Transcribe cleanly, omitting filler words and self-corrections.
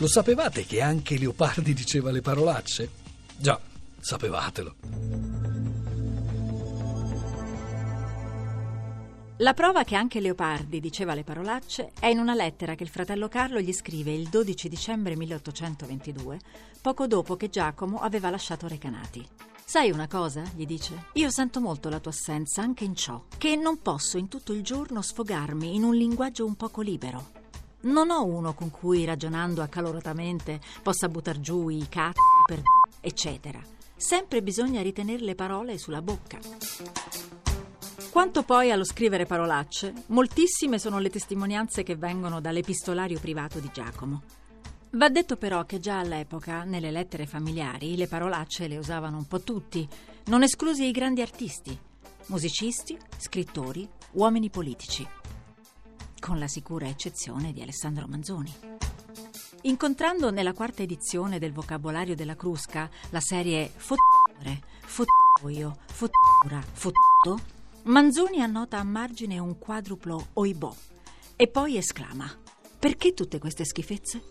Lo sapevate che anche Leopardi diceva le parolacce? Già, sapevatelo. La prova che anche Leopardi diceva le parolacce è in una lettera che il fratello Carlo gli scrive il 12 dicembre 1822, poco dopo che Giacomo aveva lasciato Recanati. «Sai una cosa?» gli dice. «Io sento molto la tua assenza anche in ciò, che non posso in tutto il giorno sfogarmi in un linguaggio un poco libero. Non ho uno con cui, ragionando accaloratamente, possa buttar giù i cazzi per eccetera. Sempre bisogna ritenere le parole sulla bocca». Quanto poi allo scrivere parolacce, moltissime sono le testimonianze che vengono dall'epistolario privato di Giacomo. Va detto però che già all'epoca, nelle lettere familiari, le parolacce le usavano un po' tutti, non esclusi i grandi artisti, musicisti, scrittori, uomini politici, con la sicura eccezione di Alessandro Manzoni. Incontrando nella quarta edizione del vocabolario della Crusca la serie fottore, fottoio, fottura, fotto, Manzoni annota a margine un quadruplo oibò e poi esclama: «Perché tutte queste schifezze?»